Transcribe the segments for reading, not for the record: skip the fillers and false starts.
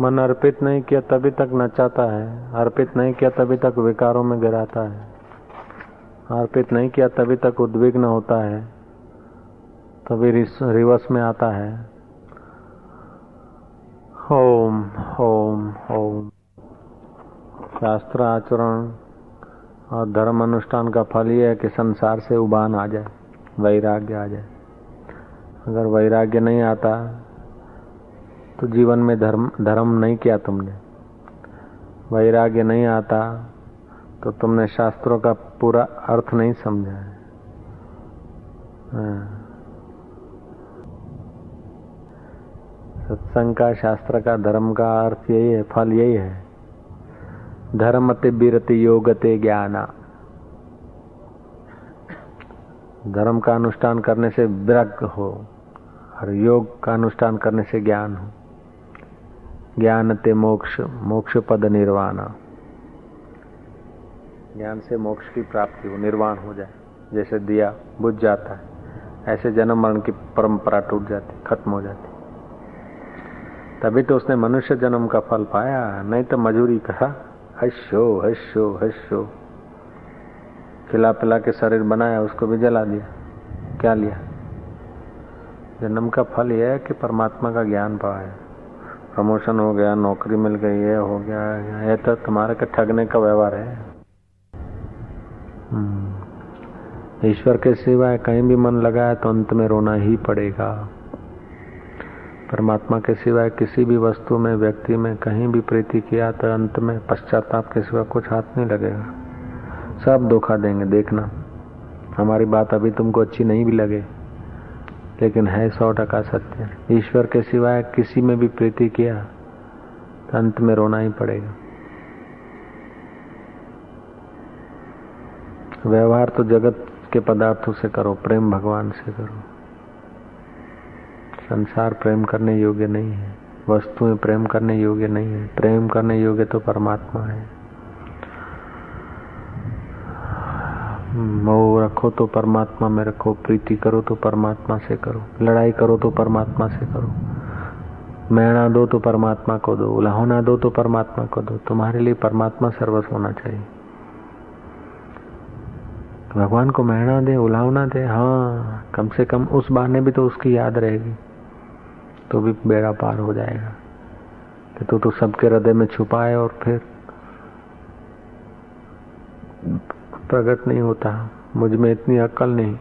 मन अर्पित नहीं किया तभी तक नचाता है, अर्पित नहीं किया तभी तक विकारों में गिराता है, अर्पित नहीं किया तभी तक उद्विग्न होता है, तभी रिवर्स में आता है। ओम ओम ओम। शास्त्र आचरण और धर्म अनुष्ठान का फल यह है कि संसार से उबान आ जाए, वैराग्य आ जाए। अगर वैराग्य नहीं आता तो जीवन में धर्म नहीं किया तुमने, वैराग्य नहीं आता तो तुमने शास्त्रों का पूरा अर्थ नहीं समझा है। सत्संग का, शास्त्र का, धर्म का अर्थ यही है, फल यही है। धर्मते बीरति योगते ज्ञाना। धर्म का अनुष्ठान करने से विरक्त हो और योग का अनुष्ठान करने से ज्ञान हो। ज्ञानते मोक्ष, मोक्ष पद निर्वाणा। ज्ञान से मोक्ष की प्राप्ति हो, निर्वाण हो जाए। जैसे दिया बुझ जाता है ऐसे जन्म मरण की परंपरा टूट जाती, खत्म हो जाती। तभी तो उसने मनुष्य जन्म का फल पाया, नहीं तो मजूरी कहा, हशो हशो हशो, खिला पिला के शरीर बनाया, उसको भी जला दिया, क्या लिया। जन्म का फल यह है कि परमात्मा का ज्ञान पाया, प्रमोशन हो गया, नौकरी मिल गई, ये हो गया, यह तो तुम्हारे के ठगने का व्यवहार है। ईश्वर के सिवाय कहीं भी मन लगाया तो अंत में रोना ही पड़ेगा। परमात्मा के सिवाय किसी भी वस्तु में, व्यक्ति में कहीं भी प्रीति किया तो अंत में पश्चाताप के सिवा कुछ हाथ नहीं लगेगा। सब धोखा देंगे, देखना। हमारी बात अभी तुमको अच्छी नहीं भी लगे, लेकिन है 100% सत्य। ईश्वर के सिवाय किसी में भी प्रीति किया तो अंत में रोना ही पड़ेगा। व्यवहार तो जगत के पदार्थों से करो, प्रेम भगवान से करो। संसार प्रेम करने योग्य नहीं है, वस्तुएं प्रेम करने योग्य नहीं है, प्रेम करने योग्य तो परमात्मा है। मोह रखो तो परमात्मा में रखो, प्रीति करो तो परमात्मा से करो, लड़ाई करो तो परमात्मा से करो, मेहना दो तो परमात्मा को दो, उलाहना दो तो परमात्मा को दो। तुम्हारे लिए परमात्मा सर्वस्व होना चाहिए। भगवान को मेहना दे, उलाहना दे, हाँ, कम से कम उस बहाने भी तो उसकी याद रहेगी, तो भी बेड़ा पार हो जाएगा। कि तू तो सबके हृदय में छुपा है और फिर प्रकट नहीं होता, मुझ में इतनी अक्ल नहीं,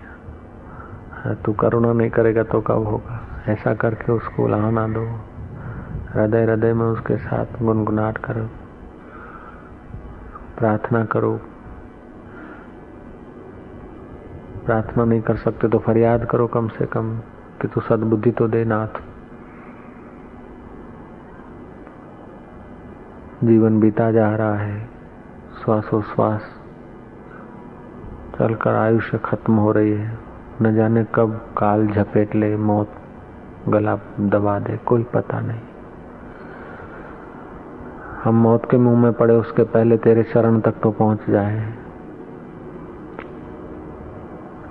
तू करुणा नहीं करेगा तो कब होगा। ऐसा करके उसको उलाहना दो, हृदय हृदय में उसके साथ गुनगुनाहट करो, प्रार्थना करो। प्रार्थना नहीं कर सकते तो फरियाद करो कम से कम, कि तू सद्बुद्धि तो दे नाथ। जीवन बीता जा रहा है, श्वासोश्वास चलकर आयुष्य खत्म हो रही है, न जाने कब काल झपेट ले, मौत गला दबा दे, कोई पता नहीं। हम मौत के मुंह में पड़े उसके पहले तेरे शरण तक तो पहुंच जाए।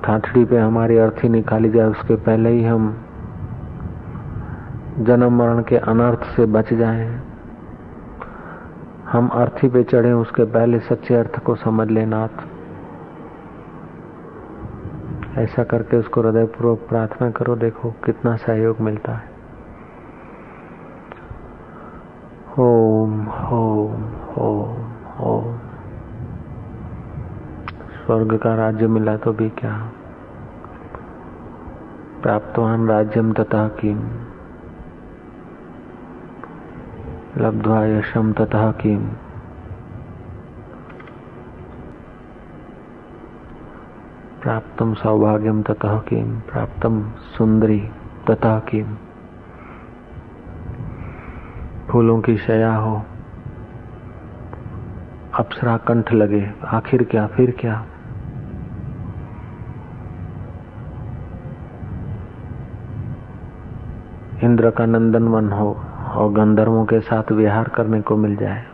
ठाठड़ी पे हमारी अर्थी निकाली जाए उसके पहले ही हम जन्म मरण के अनर्थ से बच जाए। हम अर्थी पे चढ़े उसके पहले सच्चे अर्थ को समझ ले नाथ। ऐसा करके उसको हृदयपूर्वक प्रार्थना करो, देखो कितना सहयोग मिलता है। ओम ओम ओम ओम। स्वर्ग का राज्य मिला तो भी क्या, प्राप्तवान राज्यम तथा किम, लब्ध्वा यशम तथा किम। प्राप्तम सौभाग्यम तथा किम, प्राप्तम सुंदरी तथा किम। फूलों की शया हो, अप्सरा कंठ लगे, आखिर क्या, फिर क्या। इंद्र का नंदन वन हो और गंधर्वों के साथ विहार करने को मिल जाए,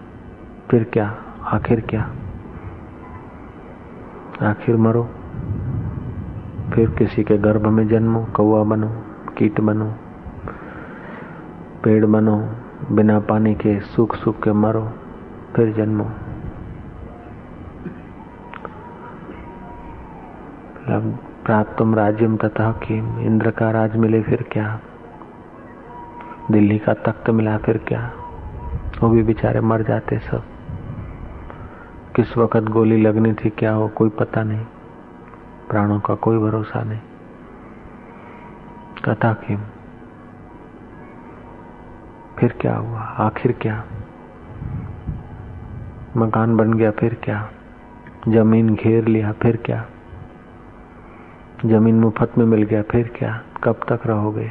फिर क्या, आखिर क्या। आखिर मरो, फिर किसी के गर्भ में जन्मो, कौवा बनो, कीट बनो, पेड़ बनो, बिना पाने के सूख के मरो, फिर जन्मो। प्राप्तम राज्यम तथा किम, इंद्र का राज मिले फिर क्या, दिल्ली का तख्त मिला फिर क्या। वो भी बेचारे मर जाते सब, किस वक्त गोली लगनी थी क्या हो कोई पता नहीं, प्राणों का कोई भरोसा नहीं। तथा किम, फिर क्या हुआ, आखिर क्या। मकान बन गया फिर क्या, जमीन घेर लिया फिर क्या, जमीन मुफ्त में मिल गया फिर क्या, कब तक रहोगे।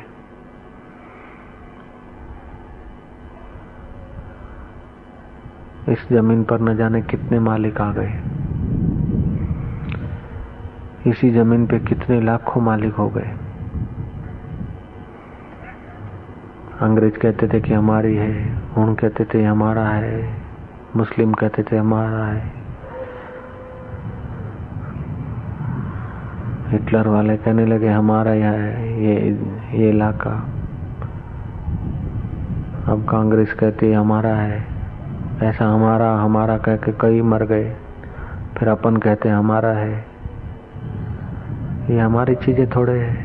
इस जमीन पर न जाने कितने मालिक आ गए, इसी जमीन पे कितने लाखों मालिक हो गए। अंग्रेज कहते थे कि हमारी है, हुण कहते थे हमारा है, मुस्लिम कहते थे हमारा है, हिटलर वाले कहने लगे हमारा यहाँ है ये इलाका, अब कांग्रेस कहती है हमारा है। ऐसा हमारा हमारा कह के कई मर गए। फिर अपन कहते हैं हमारा है, ये हमारी चीजें थोड़े है।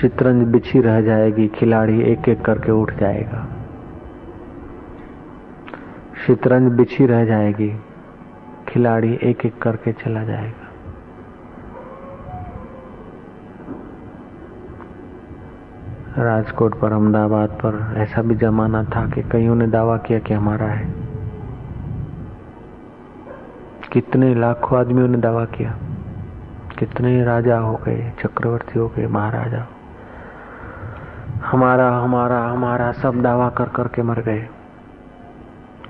शितरंज बिछी रह जाएगी, खिलाड़ी एक एक करके उठ जाएगा। शितरंज बिछी रह जाएगी, खिलाड़ी एक एक करके चला जाएगा। राजकोट पर, अहमदाबाद पर ऐसा भी जमाना था कि कईयों ने दावा किया कि हमारा है। कितने लाखों आदमियों ने दावा किया, कितने राजा हो गए, चक्रवर्ती हो गए, महाराजा। हमारा हमारा हमारा सब दावा कर करके मर गए।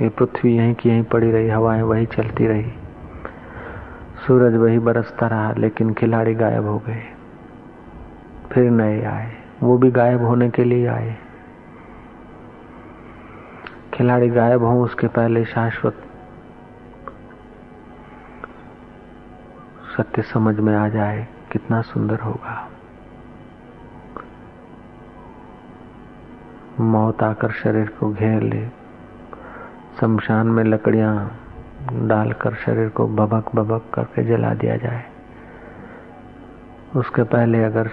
ये पृथ्वी यहीं की यहीं पड़ी रही, हवाएं वही चलती रही, सूरज वही बरसता रहा, लेकिन खिलाड़ी गायब हो गए। फिर नए आए, वो भी गायब होने के लिए आए। खिलाड़ी गायब हो उसके पहले शाश्वत सत्य समझ में आ जाए, कितना सुंदर होगा। मौत आकर शरीर को घेर ले, शमशान में लकड़ियां डालकर शरीर को भभक भभक करके जला दिया जाए। उसके पहले अगर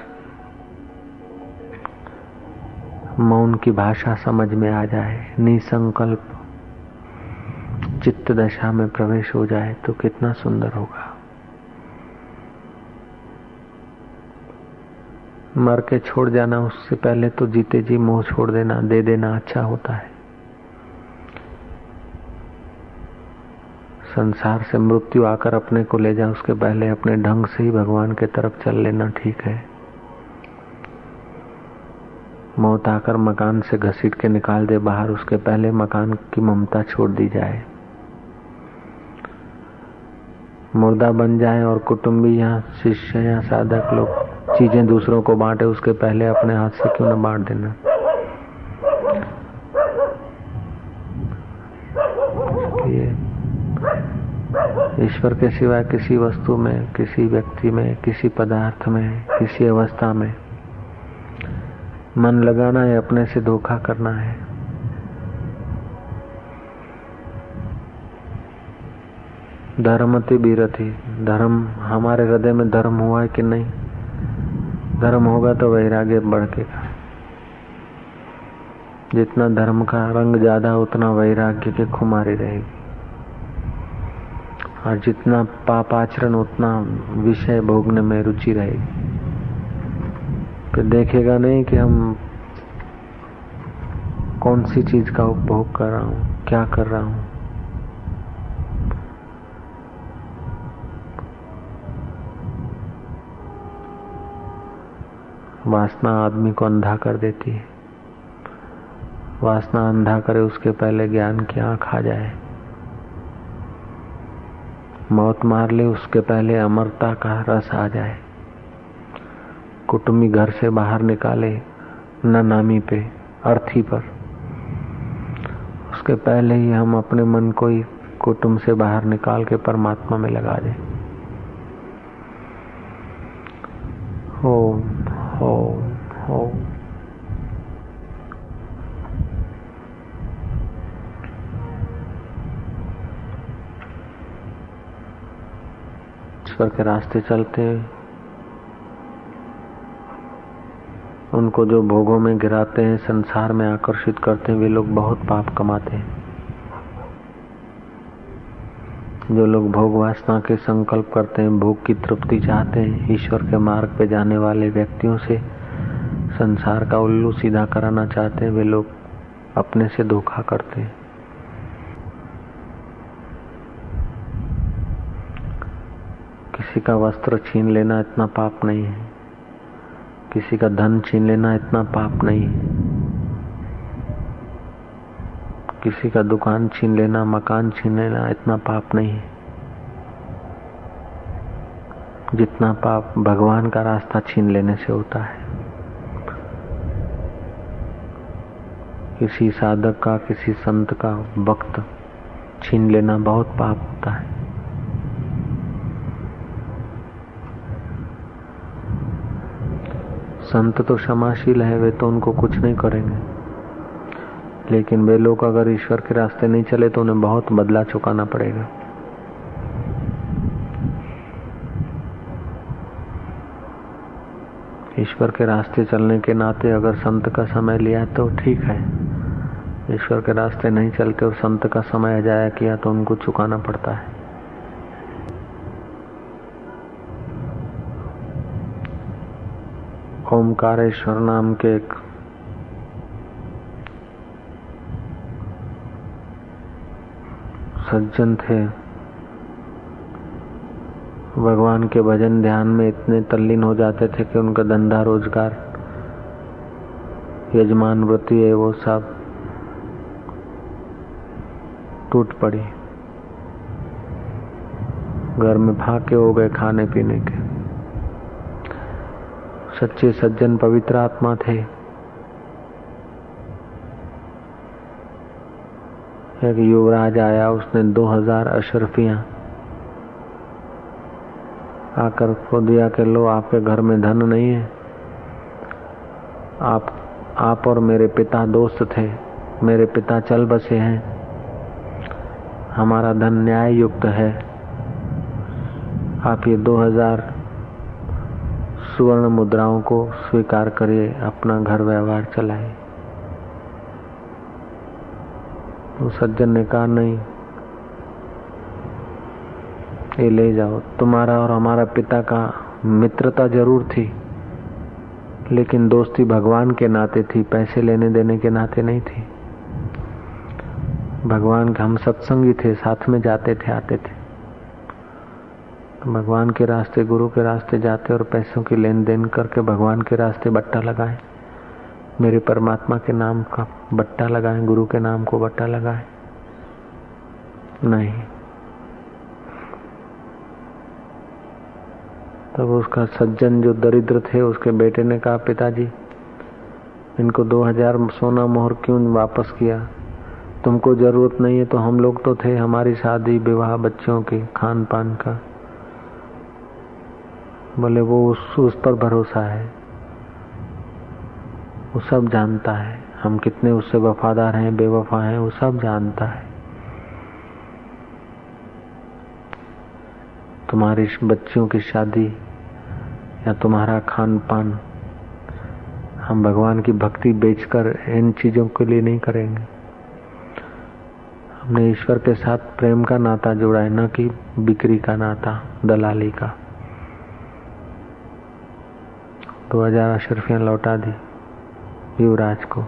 मौन की भाषा समझ में आ जाए, निसंकल्प चित्त दशा में प्रवेश हो जाए तो कितना सुंदर होगा। मर के छोड़ जाना, उससे पहले तो जीते जी मोह छोड़ देना, दे देना अच्छा होता है। संसार से मृत्यु आकर अपने को ले जाए, उसके पहले अपने ढंग से ही भगवान के तरफ चल लेना ठीक है। मौत आकर मकान से घसीट के निकाल दे बाहर, उसके पहले मकान की ममता छोड़ दी जाए। मुर्दा बन जाए और कुटुंबी या शिष्य या साधक लोग चीजें दूसरों को बांटे, उसके पहले अपने हाथ से क्यों न बांट देना। ईश्वर के सिवाय किसी वस्तु में, किसी व्यक्ति में, किसी पदार्थ में, किसी अवस्था में मन लगाना है, अपने से धोखा करना है। धर्मति बीरति, धर्म हमारे हृदय में धर्म हुआ है कि नहीं। धर्म होगा तो वैराग्य बढ़ेगा। जितना धर्म का रंग ज्यादा उतना वैराग्य की खुमारी रहेगी, और जितना पाप आचरण उतना विषय भोगने में रुचि रहेगी। फिर देखेगा नहीं कि हम कौन सी चीज का उपभोग कर रहा हूं, क्या कर रहा हूं। वासना आदमी को अंधा कर देती है। वासना अंधा करे उसके पहले ज्ञान की आंख आ जाए। मौत मार ले उसके पहले अमरता का रस आ जाए। कुटुंबी घर से बाहर निकाले नामी पे, अर्थी पर, उसके पहले ही हम अपने मन को ही कुटुंब से बाहर निकाल के परमात्मा में लगा दें। ओम ओम ओम परमेश्वर के रास्ते चलते हैं, उनको जो भोगों में गिराते हैं, संसार में आकर्षित करते हैं, वे लोग बहुत पाप कमाते हैं। जो लोग भोग वासना के संकल्प करते हैं, भोग की तृप्ति चाहते हैं, ईश्वर के मार्ग पे जाने वाले व्यक्तियों से संसार का उल्लू सीधा कराना चाहते हैं, वे लोग अपने से धोखा करते हैं। किसी का वस्त्र छीन लेना इतना पाप नहीं है, किसी का धन छीन लेना इतना पाप नहीं है, किसी का दुकान छीन लेना, मकान छीन लेना इतना पाप नहीं है, जितना पाप भगवान का रास्ता छीन लेने से होता है। किसी साधक का, किसी संत का वक्त छीन लेना बहुत पाप होता है। संत तो क्षमाशील है, वे तो उनको कुछ नहीं करेंगे, लेकिन वे लोग अगर ईश्वर के रास्ते नहीं चले तो उन्हें बहुत बदला चुकाना पड़ेगा। ईश्वर के रास्ते चलने के नाते अगर संत का समय लिया तो ठीक है, ईश्वर के रास्ते नहीं चलते और संत का समय जाया किया तो उनको चुकाना पड़ता है। ओमकारेश्वर नाम के एक सज्जन थे, भगवान के भजन ध्यान में इतने तल्लीन हो जाते थे कि उनका धंधा रोजगार, यजमान वृत्ति है, वो सब टूट पड़ी। घर में फाके हो गए खाने पीने के। सच्चे सज्जन पवित्र आत्मा थे। एक युवराज आया, उसने 2000 अशरफियां आकर खो दिया कि लो, आपके घर में धन नहीं है, आप और मेरे पिता दोस्त थे, मेरे पिता चल बसे हैं, हमारा धन न्याय युक्त है, आप ये 2000 सुवर्ण मुद्राओं को स्वीकार करिए, अपना घर व्यवहार चलाइए। तो सज्जन ने कहा, नहीं, ये ले जाओ, तुम्हारा और हमारा पिता का मित्रता जरूर थी, लेकिन दोस्ती भगवान के नाते थी, पैसे लेने देने के नाते नहीं थी। भगवान के हम सत्संगी थे, साथ में जाते थे आते थे, तो भगवान के रास्ते, गुरु के रास्ते जाते और पैसों की लेन देन करके भगवान के रास्ते बट्टा लगाए, मेरे परमात्मा के नाम का बट्टा लगाएं, गुरु के नाम को बट्टा लगाएं, नहीं। तब उसका सज्जन जो दरिद्र थे, उसके बेटे ने कहा, पिताजी इनको 2000 सोना मोहर क्यों वापस किया, तुमको जरूरत नहीं है तो हम लोग तो थे, हमारी शादी विवाह, बच्चों के खान पान का। बोले, वो उस पर भरोसा है, वो सब जानता है, हम कितने उससे वफादार हैं, बेवफा हैं, वो सब जानता है। तुम्हारी बच्चियों की शादी या तुम्हारा खान पान हम भगवान की भक्ति बेचकर इन चीजों के लिए नहीं करेंगे। हमने ईश्वर के साथ प्रेम का नाता जोड़ा है, न कि बिक्री का नाता, दलाली का। 2000 अशरफियां लौटा दी युवराज को।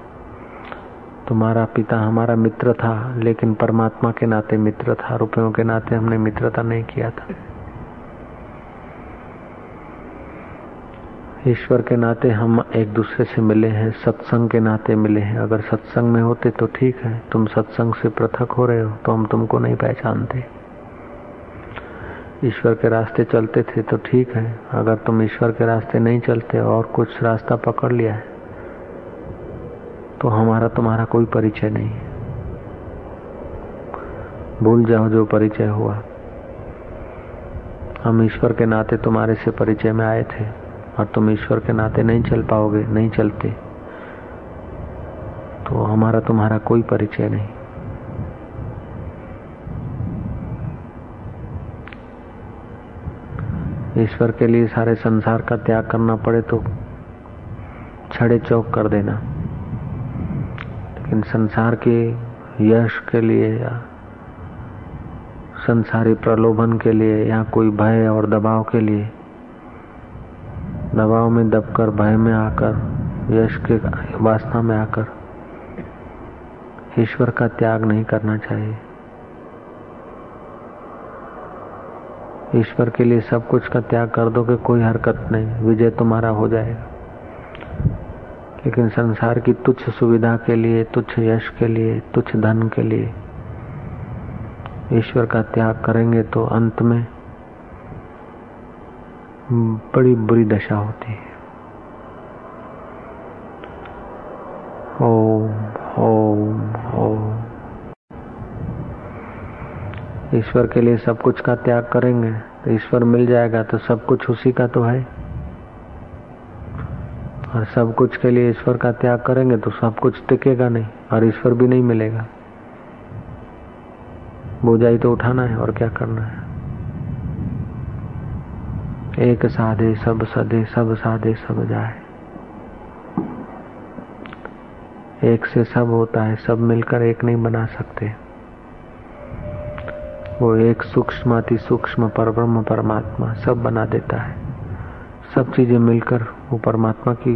तुम्हारा पिता हमारा मित्र था, लेकिन परमात्मा के नाते मित्र था, रुपयों के नाते हमने मित्रता नहीं किया था। ईश्वर के नाते हम एक दूसरे से मिले हैं, सत्संग के नाते मिले हैं। अगर सत्संग में होते तो ठीक है, तुम सत्संग से पृथक हो रहे हो तो हम तुमको नहीं पहचानते। ईश्वर के रास्ते चलते थे तो ठीक है, अगर तुम ईश्वर के रास्ते नहीं चलते और कुछ रास्ता पकड़ लिया है तो हमारा तुम्हारा कोई परिचय नहीं है, भूल जाओ जो परिचय हुआ। हम ईश्वर के नाते तुम्हारे से परिचय में आए थे और तुम ईश्वर के नाते नहीं चल पाओगे, नहीं चलते, तो हमारा तुम्हारा कोई परिचय नहीं। ईश्वर के लिए सारे संसार का त्याग करना पड़े तो छड़े चौक कर देना, लेकिन संसार के यश के लिए या संसारी प्रलोभन के लिए या कोई भय और दबाव के लिए, दबाव में दबकर, भय में आकर, यश के वासना में आकर ईश्वर का त्याग नहीं करना चाहिए। ईश्वर के लिए सब कुछ का त्याग कर दो कि कोई हरकत नहीं, विजय तुम्हारा हो जाएगा। लेकिन संसार की तुच्छ सुविधा के लिए, तुच्छ यश के लिए, तुच्छ धन के लिए ईश्वर का त्याग करेंगे तो अंत में बड़ी बुरी दशा होती है। ओम ओम ओम। ईश्वर के लिए सब कुछ का त्याग करेंगे तो ईश्वर मिल जाएगा, तो सब कुछ उसी का तो है, और सब कुछ के लिए ईश्वर का त्याग करेंगे तो सब कुछ टिकेगा नहीं और ईश्वर भी नहीं मिलेगा। बोझाई तो उठाना है और क्या करना है। एक साधे सब सधे, सब साधे सब जाए। एक से सब होता है, सब मिलकर एक नहीं बना सकते। वो एक सूक्ष्माति सूक्ष्म परब्रह्म परमात्मा सब बना देता है। सब चीजें मिलकर वो परमात्मा की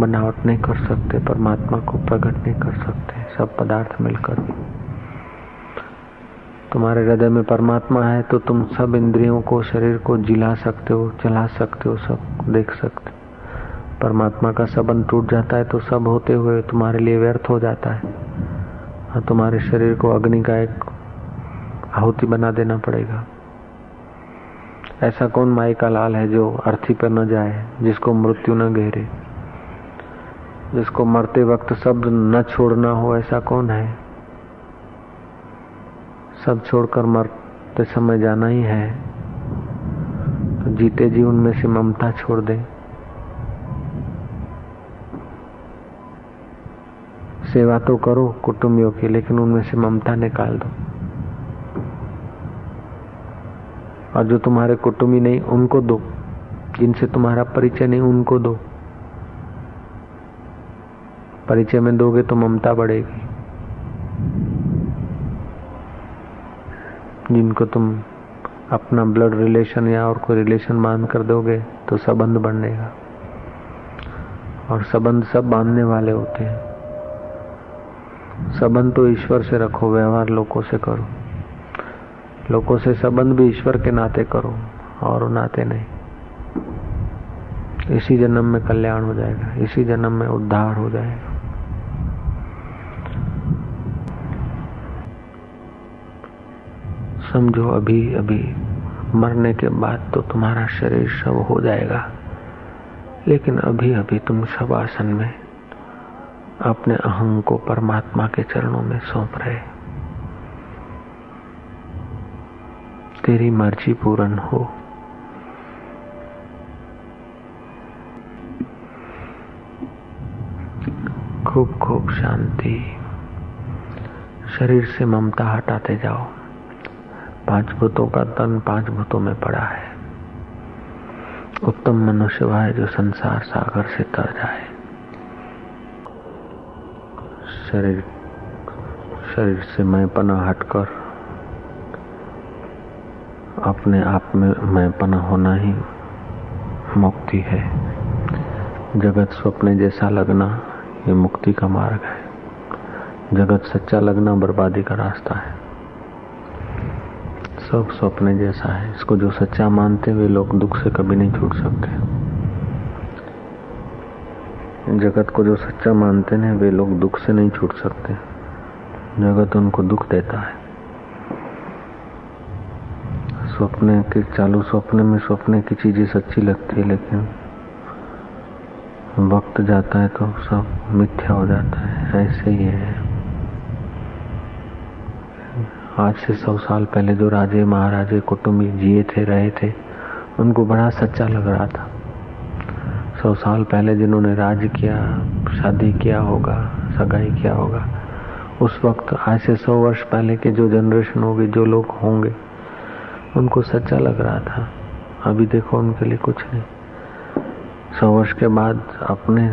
बनावट नहीं कर सकते, परमात्मा को प्रकट नहीं कर सकते। सब पदार्थ मिलकर, तुम्हारे हृदय में परमात्मा है तो तुम सब इंद्रियों को, शरीर को जिला सकते हो, चला सकते हो, सब देख सकते हो। परमात्मा का संबंध टूट जाता है तो सब होते हुए तुम्हारे लिए व्यर्थ हो जाता है और तुम्हारे शरीर को अग्नि का एक आहुति बना देना पड़ेगा। ऐसा कौन माई का लाल है जो अर्थी पर न जाए, जिसको मृत्यु न घेरे, जिसको मरते वक्त सब न छोड़ना हो। ऐसा कौन है, सब छोड़कर मरते समय जाना ही है, तो जीते जी उनमें से ममता छोड़ दे, सेवा तो करो कुटुंबियों की, लेकिन उनमें से ममता निकाल दो। और जो तुम्हारे कुटुंबी नहीं उनको दो, जिनसे तुम्हारा परिचय नहीं उनको दो। परिचय में दोगे तो ममता बढ़ेगी। जिनको तुम अपना ब्लड रिलेशन या और कोई रिलेशन बांध कर दोगे तो संबंध बढ़ेगा, और संबंध सब बांधने वाले होते हैं। संबंध तो ईश्वर से रखो, व्यवहार लोगों से करो, लोगों से संबंध भी ईश्वर के नाते करो, और नाते नहीं। इसी जन्म में कल्याण हो जाएगा, इसी जन्म में उद्धार हो जाएगा। समझो अभी अभी मरने के बाद तो तुम्हारा शरीर शव हो जाएगा, लेकिन अभी अभी तुम शवासन में अपने अहं को परमात्मा के चरणों में सौंप रहे। तेरी मर्जी पूर्ण हो। खूब खूब शांति। शरीर से ममता हटाते जाओ। पांच भूतों का तन पांच भूतों में पड़ा है। उत्तम मनुष्य वह है जो संसार सागर से तर जाए। शरीर से मैंपना हटकर अपने आप में मैंपना होना ही मुक्ति है। जगत स्वप्न जैसा लगना ये मुक्ति का मार्ग है। जगत सच्चा लगना बर्बादी का रास्ता है। सब सपने जैसा है, इसको जो सच्चा मानते वे लोग दुख से कभी नहीं छूट सकते। जगत को जो सच्चा मानते हैं वे लोग दुख से नहीं छूट सकते, जगत उनको दुख देता है। सपने के चालू सपने में सपने की चीजें सच्ची लगती है, लेकिन वक्त जाता है तो सब मिथ्या हो जाता है। ऐसे ही है। आज से 100 साल पहले जो राजे महाराजे कुटुंबी जिए थे, रहे थे, उनको बड़ा सच्चा लग रहा था। 100 साल पहले जिन्होंने राज किया, शादी किया होगा, सगाई किया होगा, उस वक्त आज से 100 वर्ष पहले के जो जनरेशन होगी, जो लोग होंगे, उनको सच्चा लग रहा था। अभी देखो उनके लिए कुछ नहीं। 100 वर्ष के बाद अपने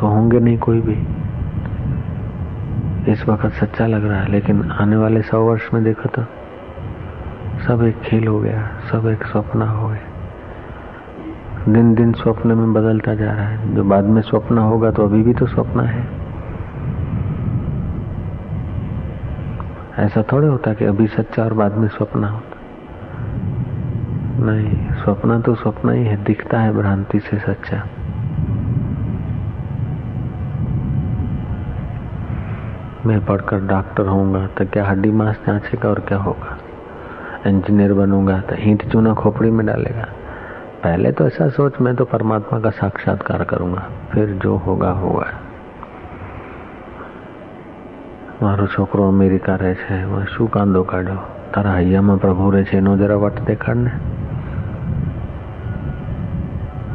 तो होंगे नहीं कोई भी, इस वक्त सच्चा लग रहा है, लेकिन आने वाले 100 वर्ष में देखो तो सब एक खेल हो गया, सब एक सपना हो गया। दिन दिन स्वप्न में बदलता जा रहा है, जो बाद में स्वप्न होगा तो अभी भी तो स्वप्न है। ऐसा थोड़े होता कि अभी सच्चा और बाद में स्वप्न होता, नहीं, स्वप्न तो स्वप्न ही है, दिखता है भ्रांति से सच्चा। मैं पढ़कर डॉक्टर होऊंगा तो क्या हड्डी मांस जांचेगा और क्या होगा, इंजीनियर बनूंगा तो ईंट चूना खोपड़ी में डालेगा। पहले तो ऐसा सोच, मैं तो परमात्मा का साक्षात्कार करूंगा, फिर जो होगा होगा। મારો છોકરો અમેરિકા રહે છે, એમાં શું કાંદો કાઢ્યો, તારા હૈયામાં પ્રભુ રહે છે, એનો જરા વટ દેખાડ ને।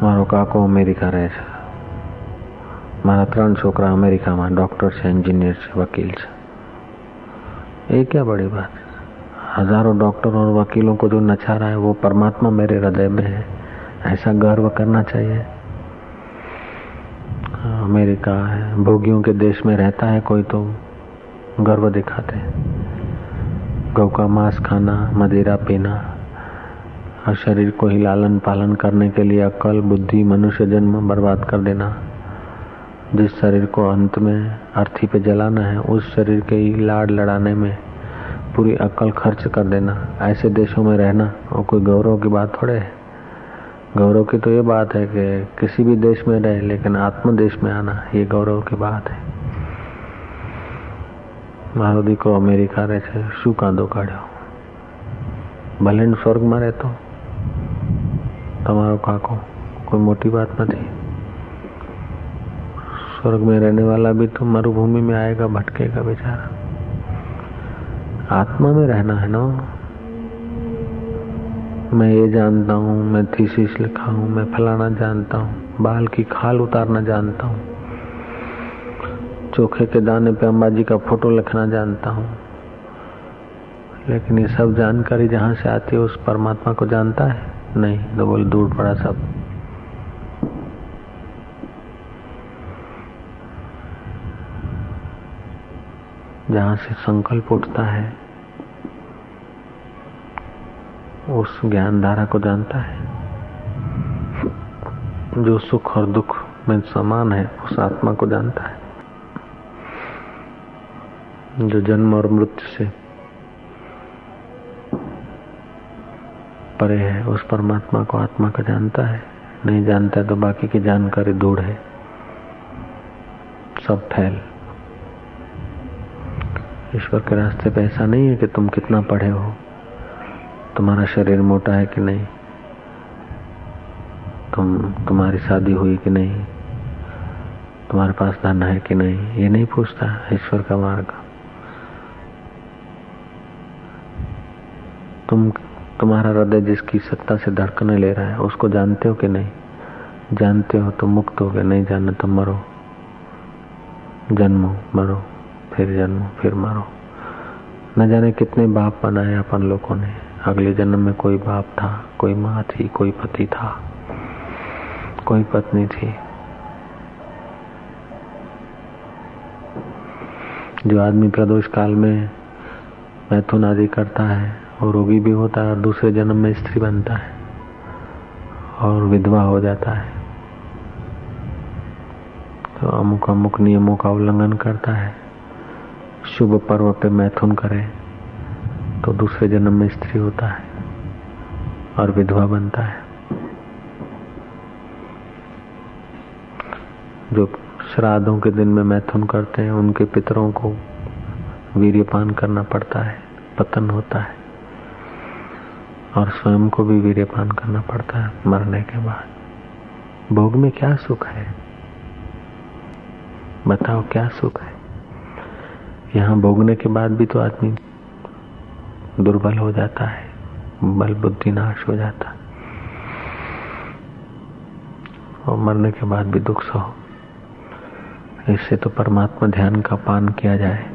મારો કાકો અમેરિકા રહે છે, મારા 3 છોકરા અમેરિકામાં, ડૉક્ટર છે, એન્જિનિયર છે, વકીલ છે। એ ક્યાં બડી બાત। हजारों डॉक्टरों और वकीलों को जो नचा रहा है वो परमात्मा मेरे हृदय में है, ऐसा गर्व करना चाहिए। अमेरिका है, भोगियों के देश में रहता है कोई तो गर्व दिखाते हैं। गौ का मांस खाना, मदिरा पीना और शरीर को ही लालन पालन करने के लिए अकल बुद्धि मनुष्य जन्म बर्बाद कर देना। जिस शरीर को अंत में अर्थी पे जलाना है उस शरीर के ही लाड लड़ाने में पूरी अकल खर्च कर देना, ऐसे देशों में रहना और कोई गौरव की बात थोड़े है। गौरव की तो ये बात है कि किसी भी देश में रहे लेकिन आत्म देश में आना, ये गौरव की बात है। મારો દીકરો અમેરિકા રહે છે, શું કાંદો કાઢ્યો, ભલે સ્વર્ગમાં રહેતો। તમારો કાકો કોઈ મોટી વાત નથી, સ્વર્ગ में रहने वाला भी तो मरुभूमि में आएगा, भटकेगा बेचारा। आत्मा में रहना है ना। मैं ये जानता हूँ, मैं थीसिस लिखा हूँ, मैं फलाना जानता हूँ, बाल की खाल उतारना जानता हूँ, चोखे के दाने पे अंबाजी का फोटो लिखना जानता हूँ, लेकिन ये सब जानकारी जहाँ से आती है उस परमात्मा को जानता है नहीं तो बोल दूर पड़ा सब। जहाँ से संकल्प उठता है उस ज्ञान धारा को जानता है, जो सुख और दुख में समान है उस आत्मा को जानता है, जो जन्म और मृत्यु से परे है उस परमात्मा को आत्मा का जानता है। नहीं जानता तो बाकी की जानकारी दूर है, सब फैल। ईश्वर के रास्ते पे ऐसा नहीं है कि तुम कितना पढ़े हो, तुम्हारा शरीर मोटा है कि नहीं, तुम्हारी शादी हुई कि नहीं, तुम्हारे पास धन है कि नहीं, ये नहीं पूछता ईश्वर का मार्ग। तुम्हारा हृदय जिसकी सत्ता से धड़कने ले रहा है उसको जानते हो कि नहीं, जानते हो तो मुक्त हो गए, नहीं जाने तो मरो, जन्मो मरो, फिर जन्मो फिर मरो। न जाने कितने बाप बनाए अपन लोगों ने, अगले जन्म में कोई बाप था, कोई माँ थी, कोई पति था, कोई पत्नी थी। जो आदमी प्रदोष काल में मैथुन आदि करता है और रोगी भी होता है और दूसरे जन्म में स्त्री बनता है और विधवा हो जाता है, तो अमुक अमुक नियमों का उल्लंघन करता है। शुभ पर्व पे मैथुन करे तो दूसरे जन्म में स्त्री होता है और विधवा बनता है। जो श्राद्धों के दिन में मैथुन करते हैं उनके पितरों को वीर्यपान करना पड़ता है, पतन होता है, और स्वयं को भी वीर्यपान करना पड़ता है मरने के बाद। भोग में क्या सुख है, बताओ क्या सुख है। यहाँ भोगने के बाद भी तो आदमी दुर्बल हो जाता है, बल बुद्धि नाश हो जाता है, और मरने के बाद भी दुख सहो। इससे तो परमात्मा ध्यान का पान किया जाए,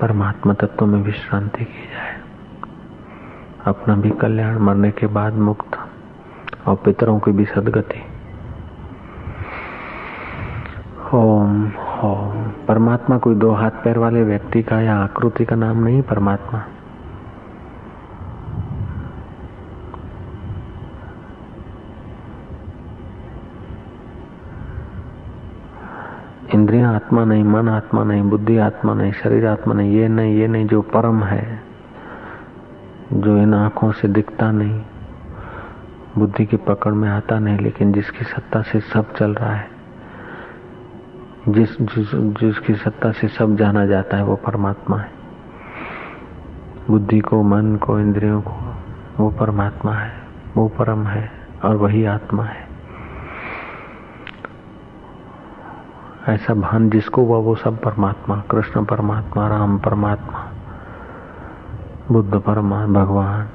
परमात्मा तत्व में विश्रांति की जाए। अपना भी कल्याण, मरने के बाद मुक्त और पितरों की भी सद्गति। ओम ओम। परमात्मा कोई दो हाथ पैर वाले व्यक्ति का या आकृति का नाम नहीं। परमात्मा इंद्रियां आत्मा नहीं, मन आत्मा नहीं, बुद्धि आत्मा नहीं, शरीर आत्मा नहीं, ये नहीं ये नहीं, जो परम है, जो इन आंखों से दिखता नहीं, बुद्धि की पकड़ में आता नहीं, लेकिन जिसकी सत्ता से सब चल रहा है, जिसकी सत्ता से सब जाना जाता है, वो परमात्मा है। बुद्धि को, मन को, इंद्रियों को, वो परमात्मा है, वो परम है और वही आत्मा है। ऐसा भान जिसको हुआ वो सब परमात्मा, कृष्ण परमात्मा, राम परमात्मा, बुद्ध परमात्मा, भगवान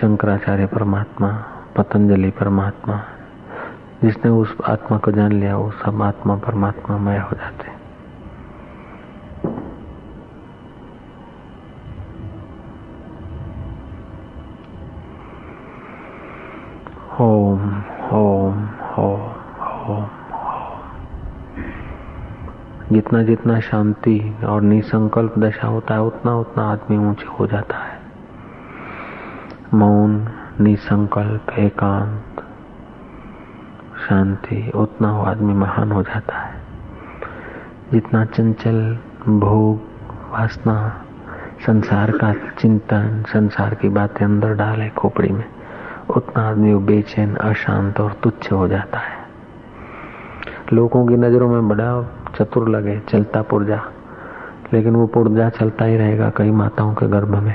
शंकराचार्य परमात्मा, पतंजलि परमात्मा। जिसने उस आत्मा को जान लिया वो सब आत्मा परमात्मामय हो जाते। ओम ओम ओम ओम ओम। जितना जितना शांति और निसंकल्प दशा होता है उतना उतना आदमी ऊंचे हो जाता है। मौन, निसंकल्प, एकांत, शांति, उतना वो आदमी महान हो जाता है। जितना चंचल, भोग, वासना, संसार का चिंतन, संसार की बातें अंदर डाले खोपड़ी में, उतना आदमी वो बेचैन, अशांत और तुच्छ हो जाता है। लोगों की नजरों में बड़ा चतुर लगे, चलता पुर्जा, लेकिन वो पुर्जा चलता ही रहेगा। कई माताओं के गर्भ में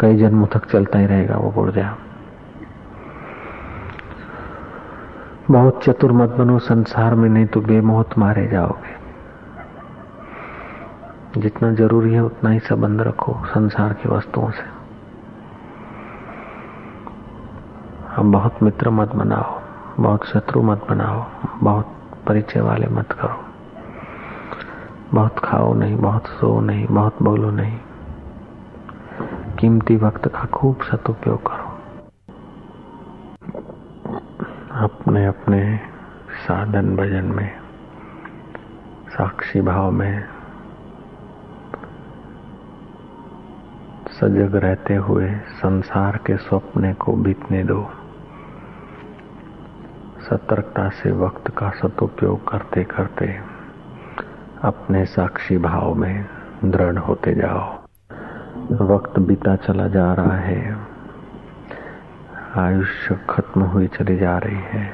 कई जन्मों तक चलता ही रहेगा वो पुर्जा। बहुत चतुर मत बनो संसार में, नहीं तो बेमौत मारे जाओगे। जितना जरूरी है उतना ही संबंध रखो संसार की वस्तुओं से। अब बहुत मित्र मत बनाओ, बहुत शत्रु मत बनाओ, बहुत परिचय वाले मत करो, बहुत खाओ नहीं, बहुत सो नहीं, बहुत बोलो नहीं। कीमती वक्त का खूब सदुपयोग करो। अपने अपने साधन भजन में, साक्षी भाव में सजग रहते हुए संसार के सपने को बीतने दो। सतर्कता से वक्त का सदुपयोग करते करते अपने साक्षी भाव में दृढ़ होते जाओ। वक्त बीता चला जा रहा है, आयुष्य खत्म हुई चली जा रही है।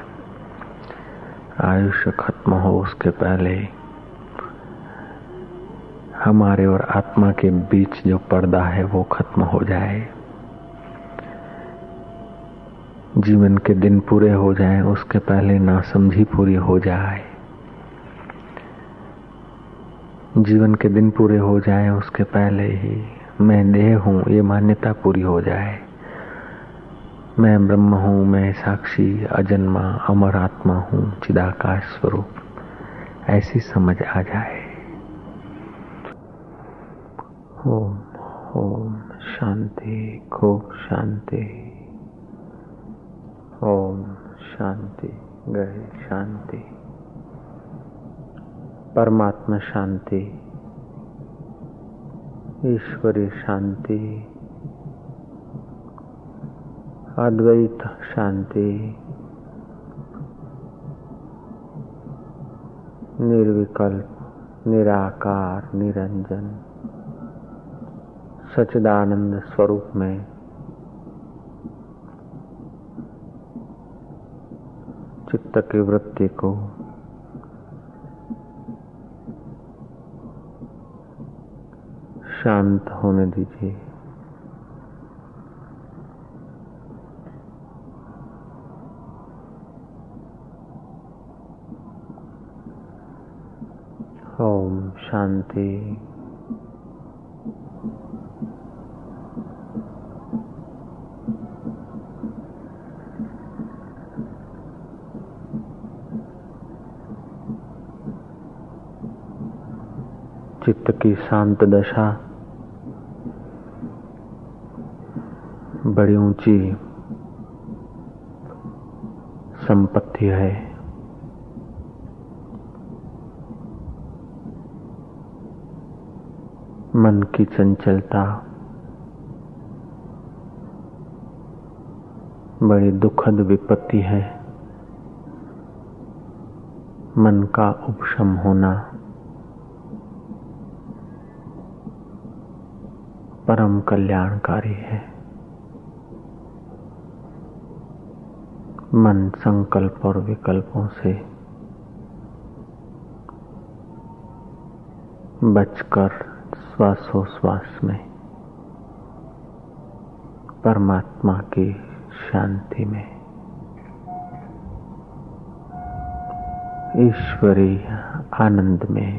आयुष्य खत्म हो उसके पहले हमारे और आत्मा के बीच जो पर्दा है वो खत्म हो जाए। जीवन के दिन पूरे हो जाए उसके पहले नासमझी पूरी हो जाए। जीवन के दिन पूरे हो जाए उसके पहले ही मैं देह हूं ये मान्यता पूरी हो जाए। मैं ब्रह्म हूँ, मैं साक्षी, अजन्मा, अमर आत्मा हूँ, चिदाकाश स्वरूप, ऐसी समझ आ जाए। ओम ओम। शांति, खूब शांति। ओम शांति, गहरी शांति, परमात्मा शांति, ईश्वरी शांति, अद्वैत शांति, निर्विकल्प, निराकार, निरंजन, सच्चिदानंद स्वरूप में चित्त की वृत्ति को शांत होने दीजिए। ओम शांति। चित्त की शांत दशा बड़ी ऊंची संपत्ति है। मन की चंचलता बड़ी दुखद विपत्ति है। मन का उपशम होना परम कल्याणकारी है। मन संकल्प और विकल्पों से बचकर श्वासोश्वास में परमात्मा की शांति में ईश्वरी आनंद में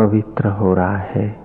पवित्र हो रहा है।